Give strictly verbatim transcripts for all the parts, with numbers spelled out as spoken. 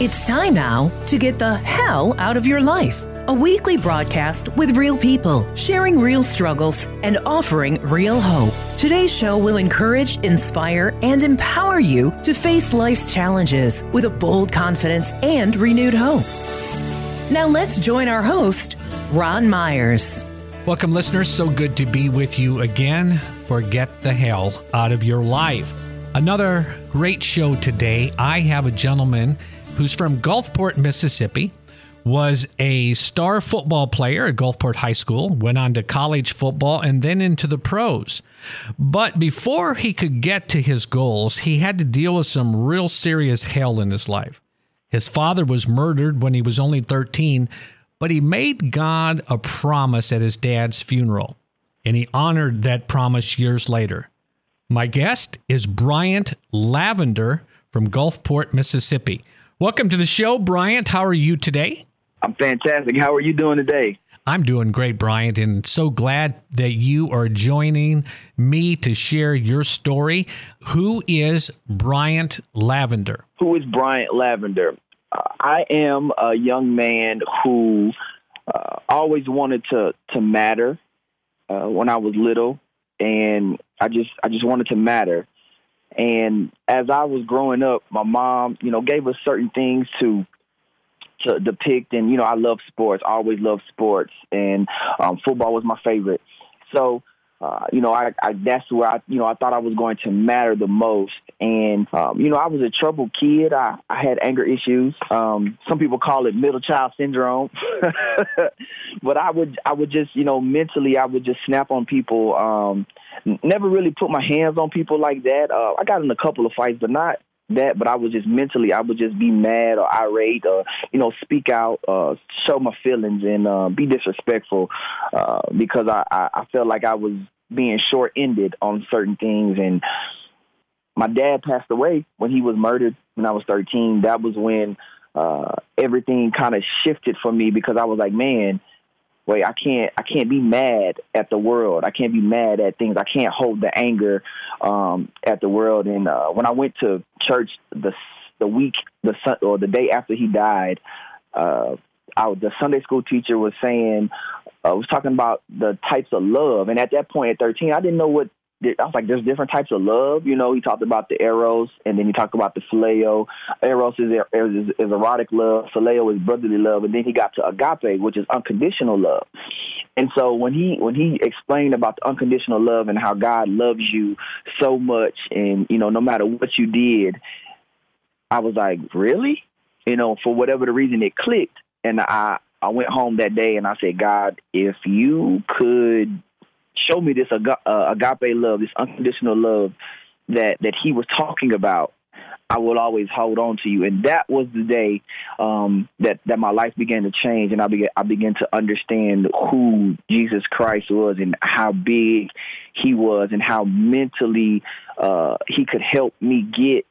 It's time now to get the hell out of your life. A weekly broadcast with real people, sharing real struggles and offering real hope. Today's show will encourage, inspire, and empower you to face life's challenges with a bold confidence and renewed hope. Now let's join our host, Ron Myers. Welcome, listeners. So good to be with you again for Get the Hell Out of Your Life. Another great show today. I have a gentleman who's from Gulfport, Mississippi, was a star football player at Gulfport High School, went on to college football, and then into the pros. But before he could get to his goals, he had to deal with some real serious hell in his life. His father was murdered when he was only thirteen, but he made God a promise at his dad's funeral, and he honored that promise years later. My guest is Bryant Lavender from Gulfport, Mississippi. Welcome to the show, Bryant. How are you today? I'm fantastic. How are you doing today? I'm doing great, Bryant, and so glad that you are joining me to share your story. Who is Bryant Lavender? Who is Bryant Lavender? Uh, I am a young man who uh, always wanted to to matter uh, when I was little, and I just I just wanted to matter. And as I was growing up, my mom, you know, gave us certain things to to depict. And, you know, I love sports. I always loved sports. And um, football was my favorite. So, uh, you know, I, I that's where I, you know, I thought I was going to matter the most. And, um, you know, I was a troubled kid. I, I had anger issues. Um, some people call it middle child syndrome. But I would I would just, you know, mentally I would just snap on people. Um, never really put my hands on people like that. Uh, I got in a couple of fights, but not that. But I was just mentally I would just be mad or irate or, you know, speak out, uh, show my feelings and uh, be disrespectful uh, because I, I, I felt like I was being short-ended on certain things. And my dad passed away when he was murdered when I was thirteen. That was when uh, everything kind of shifted for me because I was like, man, wait, I can't I can't be mad at the world. I can't be mad at things. I can't hold the anger um, at the world. And uh, when I went to church the the week the sun, or the day after he died, uh, I, the Sunday school teacher was saying, uh, was talking about the types of love. And at that point at thirteen, I didn't know what. I was like, there's different types of love. You know, he talked about the eros, and then he talked about the phileo. Eros is, is, is erotic love. Phileo is brotherly love. And then he got to agape, which is unconditional love. And so when he when he explained about the unconditional love and how God loves you so much and, you know, no matter what you did, I was like, really? You know, for whatever the reason, it clicked. And I, I went home that day and I said, God, if you could show me this aga- uh, agape love, this unconditional love that, that he was talking about, I will always hold on to you. And that was the day um, that, that my life began to change, and I began, I began to understand who Jesus Christ was and how big he was and how mentally uh, he could help me get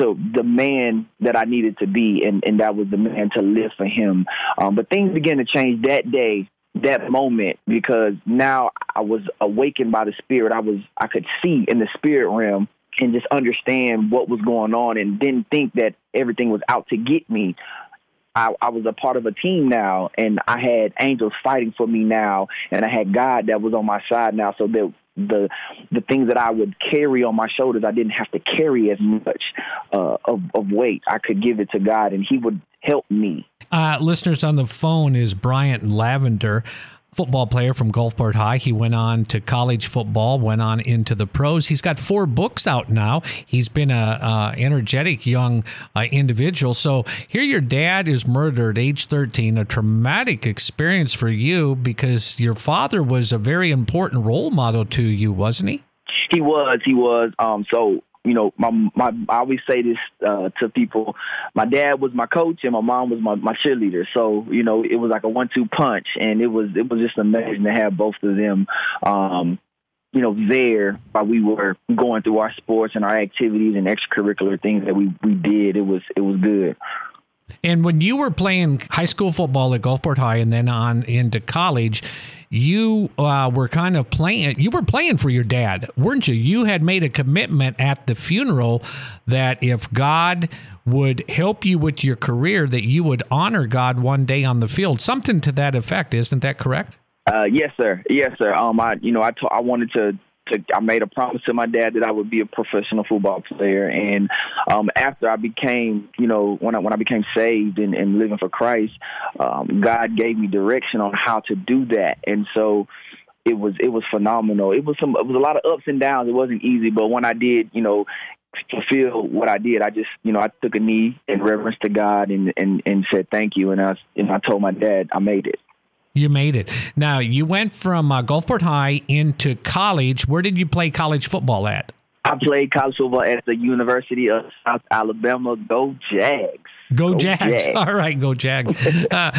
to the man that I needed to be, and, and that was the man to live for him. Um, but things began to change that day, that moment, because now I was awakened by the Spirit. I was I could see in the spirit realm and just understand what was going on and didn't think that everything was out to get me. I, I was a part of a team now, and I had angels fighting for me now, and I had God that was on my side now, so that the the things that I would carry on my shoulders, I didn't have to carry as much uh, of, of weight. I could give it to God, and he would help me. Uh, listeners, on the phone is Bryant Lavender, football player from Gulfport High. He went on to college football, went on into the pros. He's got four books out now. He's been a uh, energetic young uh, individual. So here your dad is murdered at age thirteen, a traumatic experience for you because your father was a very important role model to you, wasn't he? He was. He was. Um, so You know, my, my I always say this uh, to people. My dad was my coach, and my mom was my, my cheerleader. So you know, it was like a one-two punch, and it was it was just amazing to have both of them, um, you know, there while we were going through our sports and our activities and extracurricular things that we, we did. It was it was good. And when you were playing high school football at Gulfport High and then on into college, you uh, were kind of playing, you were playing for your dad, weren't you? You had made a commitment at the funeral that if God would help you with your career, that you would honor God one day on the field. Something to that effect. Isn't that correct? Uh, yes, sir. Yes, sir. Um, I, you know, I, t- I wanted to, to, I made a promise to my dad that I would be a professional football player. And um, after I became, you know, when I when I became saved and, and living for Christ, um, God gave me direction on how to do that. And so it was it was phenomenal. It was some it was a lot of ups and downs. It wasn't easy, but when I did, you know, fulfill what I did, I just, you know, I took a knee in reverence to God and and, and said thank you. And I and I told my dad I made it. You made it. Now, you went from uh, Gulfport High into college. Where did you play college football at? I played college football at the University of South Alabama. Go Jags. Go, go Jags. Jags. All right, go Jags. uh,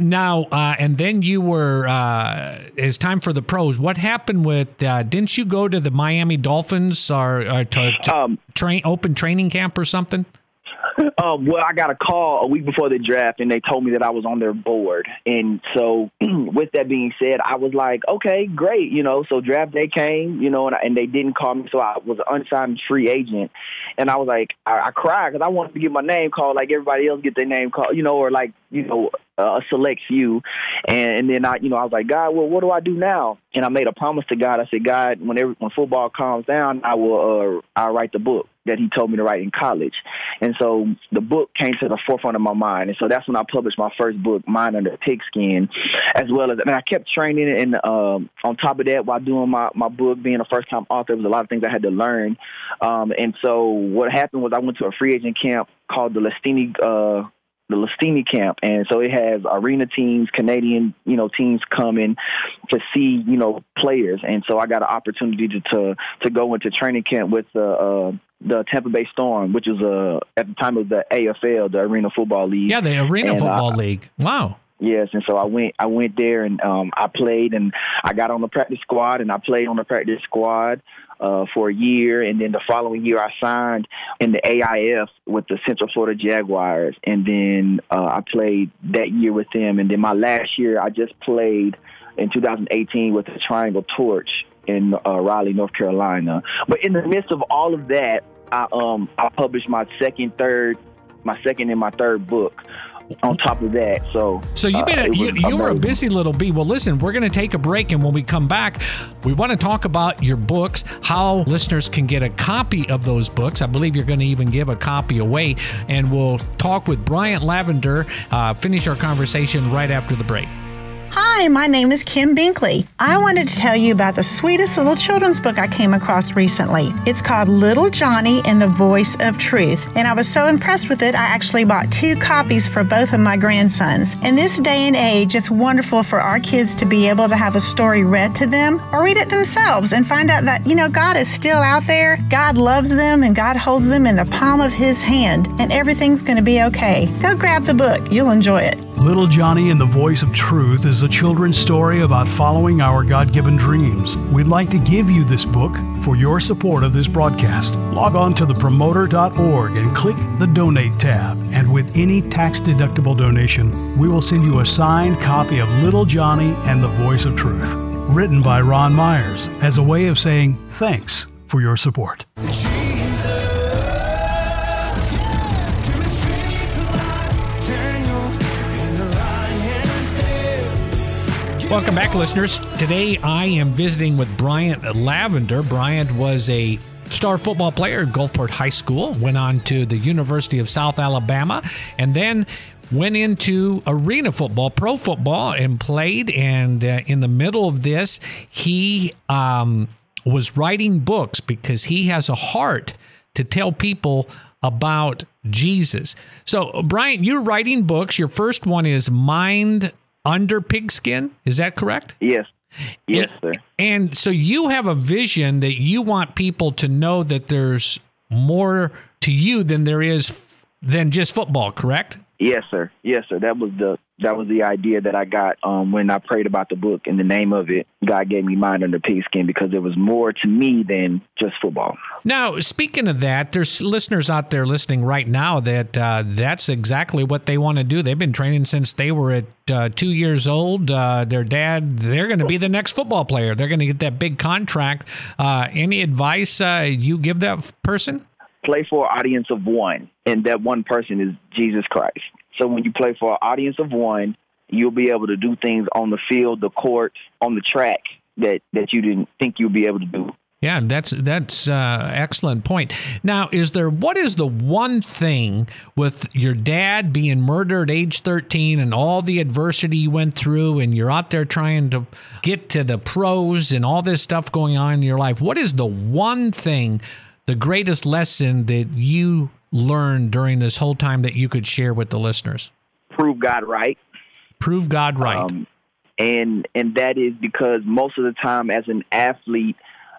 now, uh, and then you were, uh, it's time for the pros. What happened with, uh, didn't you go to the Miami Dolphins or, or to, to um, train, open training camp or something? Um, well, I got a call a week before the draft, and they told me that I was on their board. And so with that being said, I was like, okay, great. You know, so draft day came, you know, and, I, and they didn't call me. So I was an unsigned free agent. And I was like, I, I cried because I wanted to get my name called like everybody else get their name called, you know, or like, you know, a select few. And, and then I, you know, I was like, God, well, what do I do now? And I made a promise to God. I said, God, whenever, when football calms down, I will, uh, I'll write the book that he told me to write in college. And so the book came to the forefront of my mind. And so that's when I published my first book, Mind Under Pigskin, as well as, and I kept training. And um, on top of that, while doing my, my book, being a first-time author, it was a lot of things I had to learn. Um, and so what happened was I went to a free agent camp called the Lestini uh the Lestini camp. And so it has arena teams, Canadian, you know, teams coming to see, you know, players. And so I got an opportunity to, to, to go into training camp with the, uh, the Tampa Bay Storm, which is, uh, at the time of the A F L, the Arena Football League. Yeah. The Arena and, Football uh, League. Wow. Yes. And so I went, I went there and, um, I played and I got on the practice squad and I played on the practice squad, uh, for a year. And then the following year I signed in the A I F with the Central Florida Jaguars. And then, uh, I played that year with them. And then my last year I just played in two thousand eighteen with the Triangle Torch in, uh, Raleigh, North Carolina. But in the midst of all of that, I, um, I published my second, third, my second and my third book. On top of that, so so you've been uh, you, you were a busy little bee. Well, listen, we're going to take a break, and when we come back, we want to talk about your books, how listeners can get a copy of those books. I believe you're going to even give a copy away, and we'll talk with Bryant Lavender. Uh, finish our conversation right after the break. Hi, my name is Kim Binkley. I wanted to tell you about the sweetest little children's book I came across recently. It's called Little Johnny and the Voice of Truth, and I was so impressed with it, I actually bought two copies for both of my grandsons. In this day and age, it's wonderful for our kids to be able to have a story read to them or read it themselves and find out that, you know, God is still out there. God loves them, and God holds them in the palm of His hand, and everything's going to be okay. Go grab the book. You'll enjoy it. Little Johnny and the Voice of Truth is a children's story about following our God-given dreams. We'd like to give you this book for your support of this broadcast. Log on to the promoter dot org and click the Donate tab. And with any tax-deductible donation, we will send you a signed copy of Little Johnny and the Voice of Truth, written by Ron Myers, as a way of saying thanks for your support. Jesus. Welcome back, listeners. Today, I am visiting with Bryant Lavender. Bryant was a star football player at Gulfport High School, went on to the University of South Alabama, and then went into arena football, pro football, and played. And uh, in the middle of this, he um, was writing books because he has a heart to tell people about Jesus. So, Bryant, you're writing books. Your first one is Mind Under Pigskin, is that correct? Yes. Yes, sir. And so you have a vision that you want people to know that there's more to you than there is than just football, correct? Yes, sir. Yes, sir. That was the that was the idea that I got um, when I prayed about the book, and the name of it, God gave me Mind Under Pigskin, because there was more to me than just football. Now, speaking of that, there's listeners out there listening right now that uh, that's exactly what they want to do. They've been training since they were at uh, two years old. Uh, their dad, they're going to be the next football player. They're going to get that big contract. Uh, any advice uh, you give that person? Play for an audience of one, and that one person is Jesus Christ. So when you play for an audience of one, you'll be able to do things on the field, the court, on the track that, that you didn't think you'd be able to do. Yeah, that's that's uh, excellent point. Now, is there what is the one thing with your dad being murdered at age thirteen and all the adversity you went through, and you're out there trying to get to the pros and all this stuff going on in your life? What is the one thing, the greatest lesson that you learned during this whole time that you could share with the listeners? Prove God right. Prove God right. Um, and and that is because most of the time as an athlete,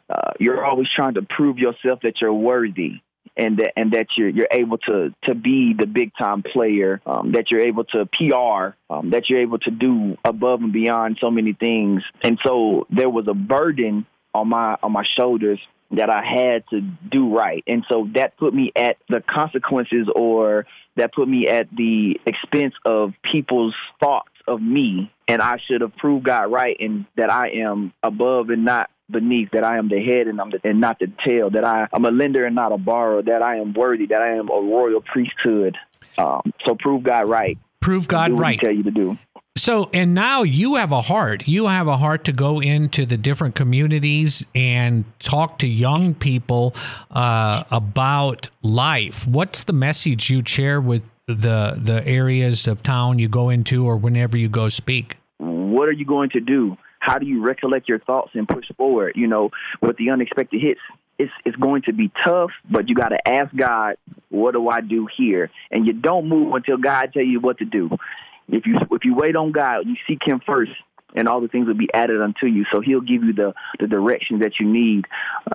uh, you're always trying to prove yourself that you're worthy, and that, and that you're, you're able to, to be the big-time player, um, that you're able to P R, um, that you're able to do above and beyond so many things. And so there was a burden on my on my shoulders that I had to do right. And so that put me at the consequences, or that put me at the expense of people's thoughts of me. And I should have proved God right, and that I am above and not beneath, that I am the head and I'm the, and not the tail, that I, I'm a lender and not a borrower, that I am worthy, that I am a royal priesthood. Um, so prove God right. Prove God right. Tell you to do. So, and now you have a heart. You have a heart to go into the different communities and talk to young people uh, about life. What's the message you share with the the areas of town you go into, or whenever you go speak? What are you going to do? How do you recollect your thoughts and push forward? You know, with the unexpected hits, it's it's going to be tough, but you got to ask God, what do I do here? And you don't move until God tell you what to do. If you if you wait on God, you seek him first, and all the things will be added unto you. So he'll give you the, the direction that you need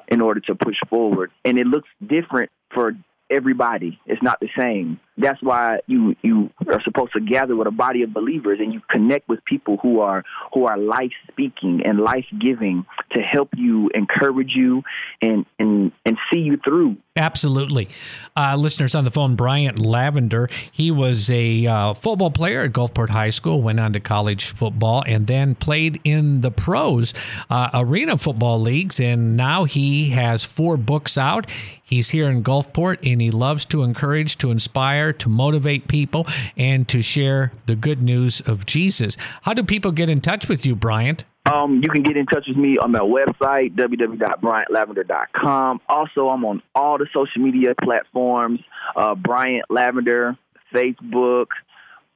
in order to push forward. And it looks different for everybody. It's not the same. That's why you, you are supposed to gather with a body of believers, and you connect with people who are who are life-speaking and life-giving to help you, encourage you, and and, and see you through. Absolutely. Uh, listeners on the phone, Bryant Lavender, he was a uh, football player at Gulfport High School, went on to college football, and then played in the pros, uh, Arena Football Leagues, and now he has four books out. He's here in Gulfport, and he loves to encourage, to inspire, to motivate people, and to share the good news of Jesus. How do people get in touch with you, Bryant? Um, you can get in touch with me on my website, w w w dot bryant lavender dot com. Also, I'm on all the social media platforms, uh, Bryant Lavender, Facebook,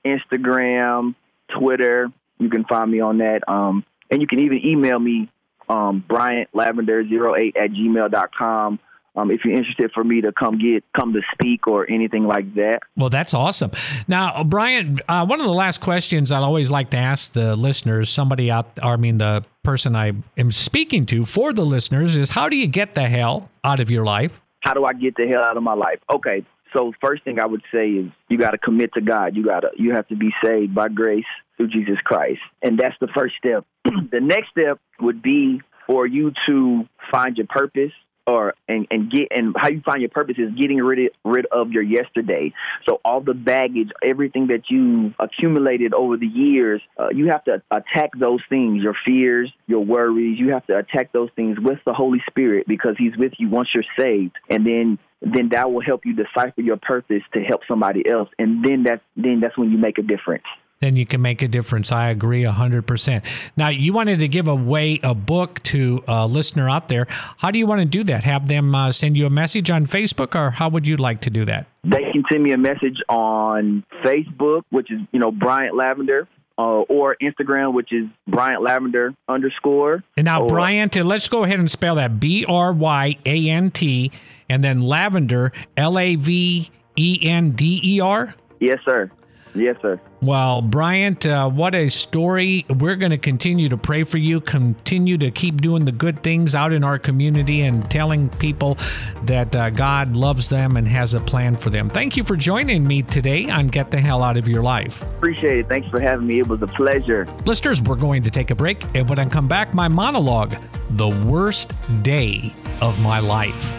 Instagram, Twitter. You can find me on that. Um, and you can even email me, um, bryant lavender zero eight at gmail dot com. Um, if you're interested for me to come get, come to speak or anything like that. Well, that's awesome. Now, Bryant, uh, one of the last questions I always like to ask the listeners, somebody out, I mean, the person I am speaking to for the listeners, is how do you get the hell out of your life? How do I get the hell out of my life? Okay. So first thing I would say is you got to commit to God. You got to, you have to be saved by grace through Jesus Christ. And that's the first step. The next step would be for you to find your purpose. Or, and, and get and how you find your purpose is getting rid of, rid of your yesterday. So all the baggage, everything that you've accumulated over the years, uh, you have to attack those things, your fears, your worries. You have to attack those things with the Holy Spirit, because he's with you once you're saved. And then then that will help you decipher your purpose to help somebody else. And then that's, then that's when you make a difference. Then you can make a difference. I agree one hundred percent. Now, you wanted to give away a book to a listener out there. How do you want to do that? Have them uh, send you a message on Facebook, or how would you like to do that? They can send me a message on Facebook, which is, you know, Bryant Lavender, uh, or Instagram, which is Bryant Lavender underscore. And now, or, Bryant, let's go ahead and spell that, B R Y A N T, and then Lavender, L A V E N D E R? Yes, sir. Yes, sir. Well, Bryant, uh, what a story. We're going to continue to pray for you, continue to keep doing the good things out in our community and telling people that uh, God loves them and has a plan for them. Thank you for joining me today on Get the Hell Out of Your Life. Appreciate it. Thanks for having me. It was a pleasure. Listeners, we're going to take a break. And when I come back, my monologue, The Worst Day of My Life.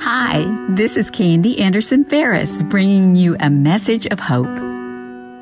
Hi, this is Candy Anderson Ferris bringing you a message of hope.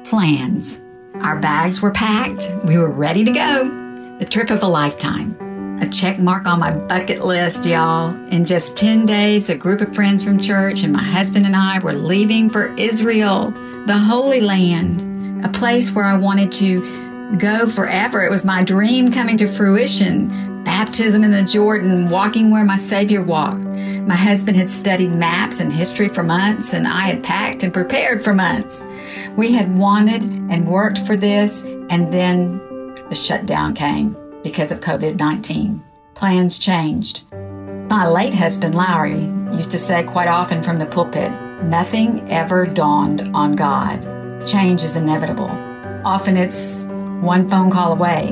Plans. Our bags were packed. We were ready to go. The trip of a lifetime. A check mark on my bucket list, y'all. In just ten days, a group of friends from church and my husband and I were leaving for Israel, the Holy Land, a place where I wanted to go forever. It was my dream coming to fruition. Baptism in the Jordan, walking where my Savior walked. My husband had studied maps and history for months, and I had packed and prepared for months. We had wanted and worked for this, and then the shutdown came because of covid nineteen. Plans changed. My late husband, Lowry, used to say quite often from the pulpit, nothing ever dawned on God. Change is inevitable. Often it's one phone call away,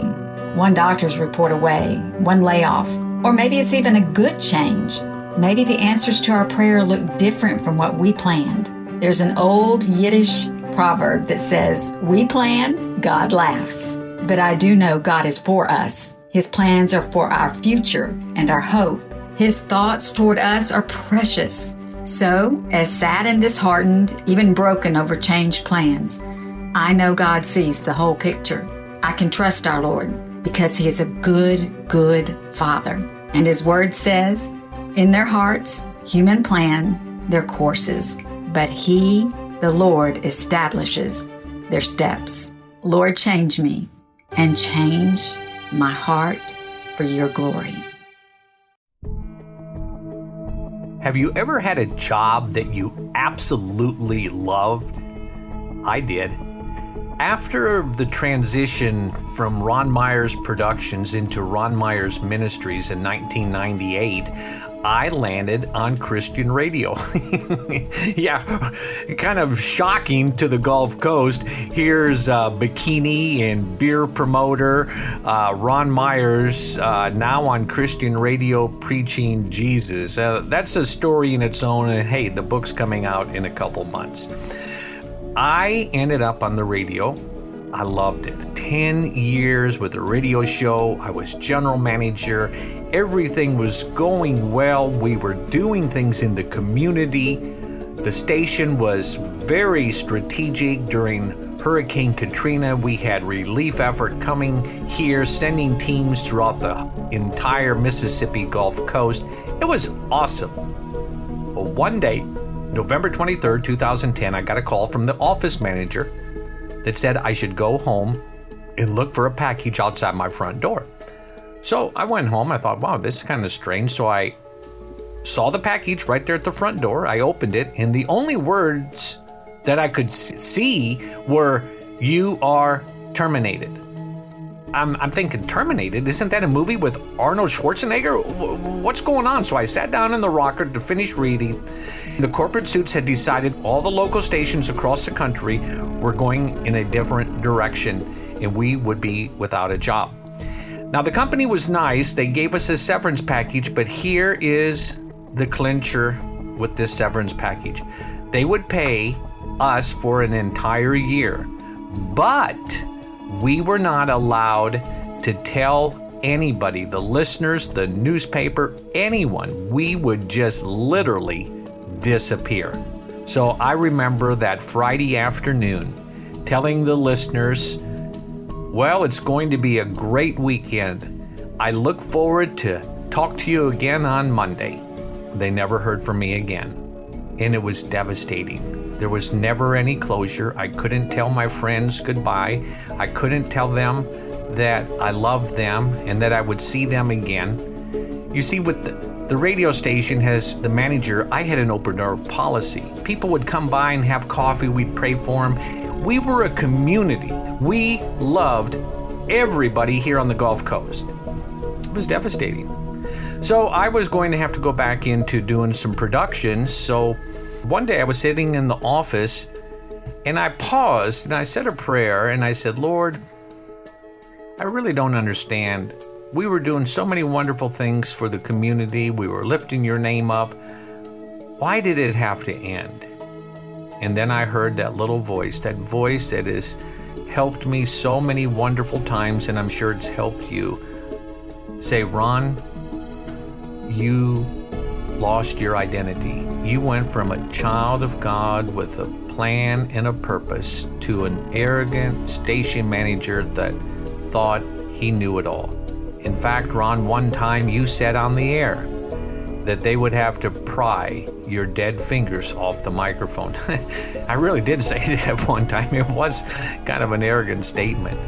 one doctor's report away, one layoff, or maybe it's even a good change. Maybe the answers to our prayer look different from what we planned. There's an old Yiddish proverb that says, we plan, God laughs. But I do know God is for us. His plans are for our future and our hope. His thoughts toward us are precious. So, as sad and disheartened, even broken over changed plans, I know God sees the whole picture. I can trust our Lord because He is a good, good Father. And His Word says, in their hearts, human plan their courses, but He, the Lord, establishes their steps. Lord, change me and change my heart for your glory. Have you ever had a job that you absolutely loved? I did. After the transition from Ron Myers Productions into Ron Myers Ministries in nineteen ninety-eight, I landed on Christian radio. Yeah, kind of shocking to the Gulf Coast. Here's a bikini and beer promoter, uh, Ron Myers, uh, now on Christian radio preaching Jesus. Uh, that's a story in its own, and hey, the book's coming out in a couple months. I ended up on the radio. I loved it. Ten years with the radio show. I was general manager. Everything was going well. We were doing things in the community. The station was very strategic during Hurricane Katrina. We had relief effort coming here, sending teams throughout the entire Mississippi Gulf Coast. It was awesome. But one day, November twenty-third, two thousand ten, I got a call from the office manager that said I should go home and look for a package outside my front door. So I went home. I thought, wow, this is kind of strange. So I saw the package right there at the front door. I opened it, and the only words that I could see were, you are terminated. I'm, I'm thinking, terminated? Isn't that a movie with Arnold Schwarzenegger? What's going on? So I sat down in the rocker to finish reading. The corporate suits had decided all the local stations across the country were going in a different direction, and we would be without a job. Now, the company was nice. They gave us a severance package, but here is the clincher with this severance package. They would pay us for an entire year, but we were not allowed to tell anybody, the listeners, the newspaper, anyone. We would just literally disappear. So I remember that Friday afternoon telling the listeners, well, it's going to be a great weekend. I look forward to talk to you again on Monday. They never heard from me again. And it was devastating. There was never any closure. I couldn't tell my friends goodbye. I couldn't tell them that I loved them and that I would see them again. You see, with the, the radio station as the manager, I had an open door policy. People would come by and have coffee. We'd pray for them. We were a community. We loved everybody here on the Gulf Coast. It was devastating. So I was going to have to go back into doing some productions. So One day I was sitting in the office and I paused and I said a prayer and I said, Lord, I really don't understand. We were doing so many wonderful things for the community. We were lifting your name up. Why did it have to end? And then I heard that little voice, that voice that has helped me so many wonderful times, and I'm sure it's helped you, say, Ron, you lost your identity. You went from a child of God with a plan and a purpose to an arrogant station manager that thought he knew it all. In fact, Ron, one time you said on the air that they would have to pry your dead fingers off the microphone. I really did say that one time. It was kind of an arrogant statement.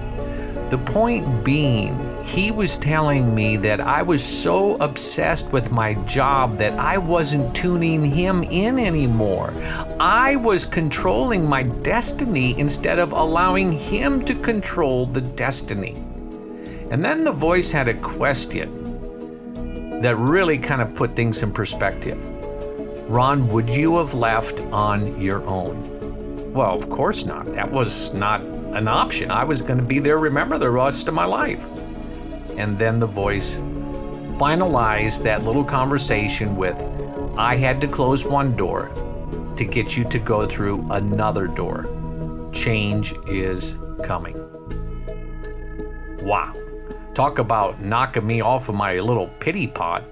The point being, he was telling me that I was so obsessed with my job that I wasn't tuning him in anymore. I was controlling my destiny instead of allowing him to control the destiny. And then the voice had a question that really kind of put things in perspective. Ron, would you have left on your own? Well, of course not. That was not an option. I was going to be there, remember, the rest of my life. And then the voice finalized that little conversation with, I had to close one door to get you to go through another door. Change is coming. Wow. Talk about knocking me off of my little pity pot.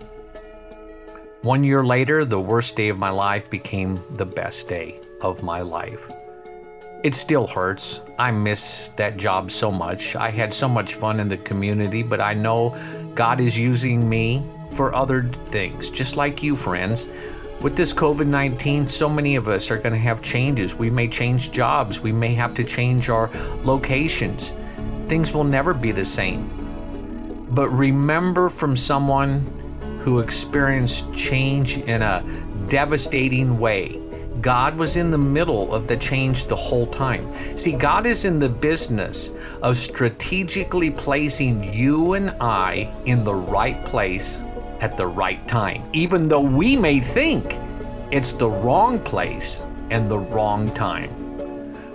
One year later, the worst day of my life became the best day of my life. It still hurts. I miss that job so much. I had so much fun in the community, but I know God is using me for other things, just like you, friends. With this COVID nineteen, so many of us are going to have changes. We may change jobs. We may have to change our locations. Things will never be the same. But remember from someone who experienced change in a devastating way, God was in the middle of the change the whole time. See, God is in the business of strategically placing you and I in the right place at the right time, even though we may think it's the wrong place and the wrong time.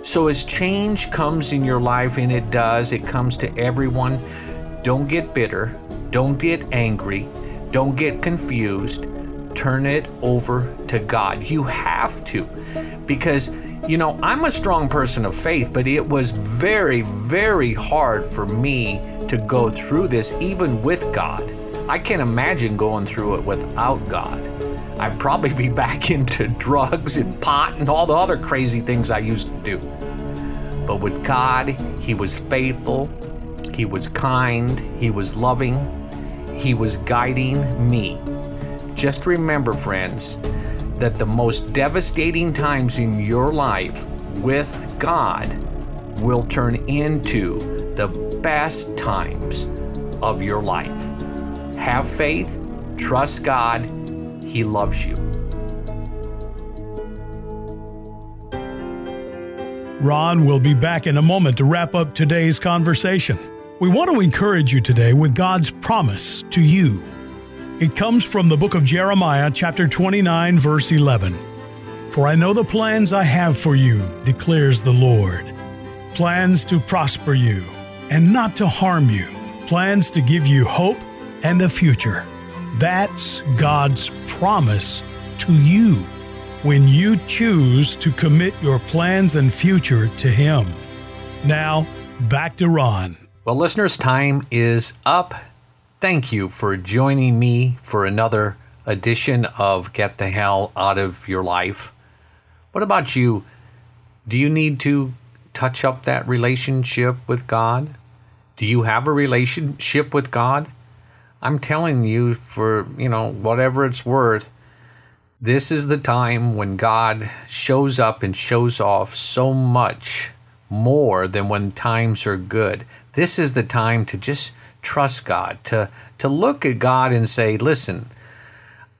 So as change comes in your life, and it does, it comes to everyone, don't get bitter, don't get angry, don't get confused, turn it over to God. You have to, because, you know, I'm a strong person of faith, but it was very, very hard for me to go through this even with God. I can't imagine going through it without God. I'd probably be back into drugs and pot and all the other crazy things I used to do. But with God, He was faithful. He was kind, He was loving, He was guiding me. Just remember, friends, that the most devastating times in your life with God will turn into the best times of your life. Have faith, trust God, He loves you. Ron will be back in a moment to wrap up today's conversation. We want to encourage you today with God's promise to you. It comes from the book of Jeremiah, chapter twenty-nine, verse eleven. For I know the plans I have for you, declares the Lord. Plans to prosper you and not to harm you. Plans to give you hope and a future. That's God's promise to you when you choose to commit your plans and future to Him. Now, back to Ron. Well, listeners, time is up. Thank you for joining me for another edition of Get the Hell Out of Your Life. What about you? Do you need to touch up that relationship with God? Do you have a relationship with God? I'm telling you, for, you know, whatever it's worth, this is the time when God shows up and shows off so much more than when times are good. This is the time to just trust God, to, to look at God and say, listen,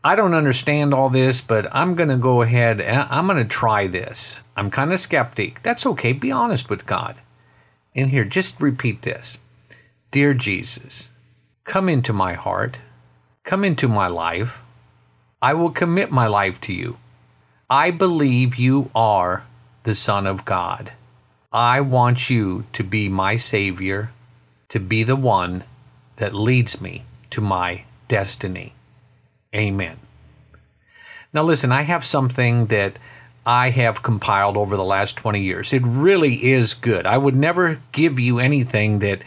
I don't understand all this, but I'm going to go ahead and I'm going to try this. I'm kind of skeptic. That's okay. Be honest with God. And here, just repeat this. Dear Jesus, come into my heart. Come into my life. I will commit my life to you. I believe you are the Son of God. I want you to be my Savior, to be the one that leads me to my destiny. Amen. Now listen, I have something that I have compiled over the last twenty years. It really is good. I would never give you anything that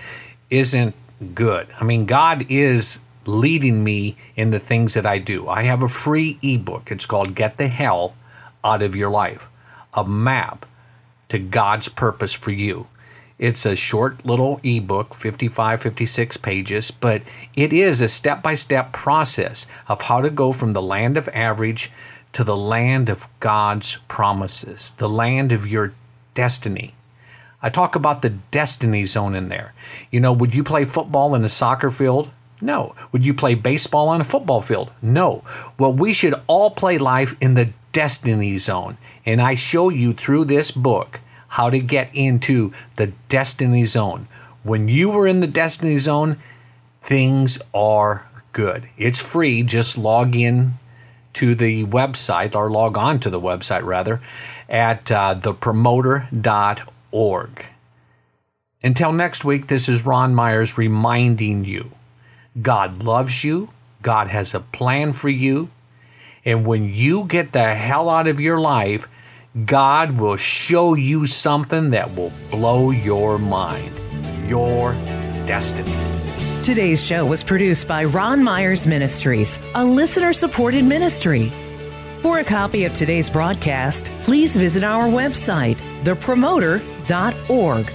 isn't good. I mean, God is leading me in the things that I do. I have a free ebook. It's called Get the Hell Out of Your Life, a map to God's purpose for you. It's a short little ebook, fifty-five, fifty-six pages, but it is a step-by-step process of how to go from the land of average to the land of God's promises, the land of your destiny. I talk about the destiny zone in there. You know, would you play football in a soccer field? No. Would you play baseball on a football field? No. Well, we should all play life in the destiny zone. And I show you through this book how to get into the destiny zone. When you were in the destiny zone, things are good. It's free. Just log in to the website, or log on to the website rather, at uh, the promoter dot org. Until next week, this is Ron Myers reminding you, God loves you, God has a plan for you, and when you get the hell out of your life, God will show you something that will blow your mind, your destiny. Today's show was produced by Ron Myers Ministries, a listener-supported ministry. For a copy of today's broadcast, please visit our website, the promoter dot org.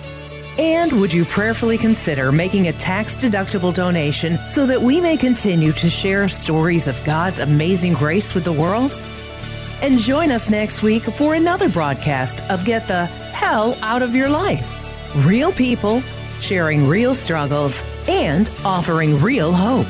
And would you prayerfully consider making a tax-deductible donation so that we may continue to share stories of God's amazing grace with the world? And join us next week for another broadcast of Get the Hell Out of Your Life. Real people sharing real struggles and offering real hope.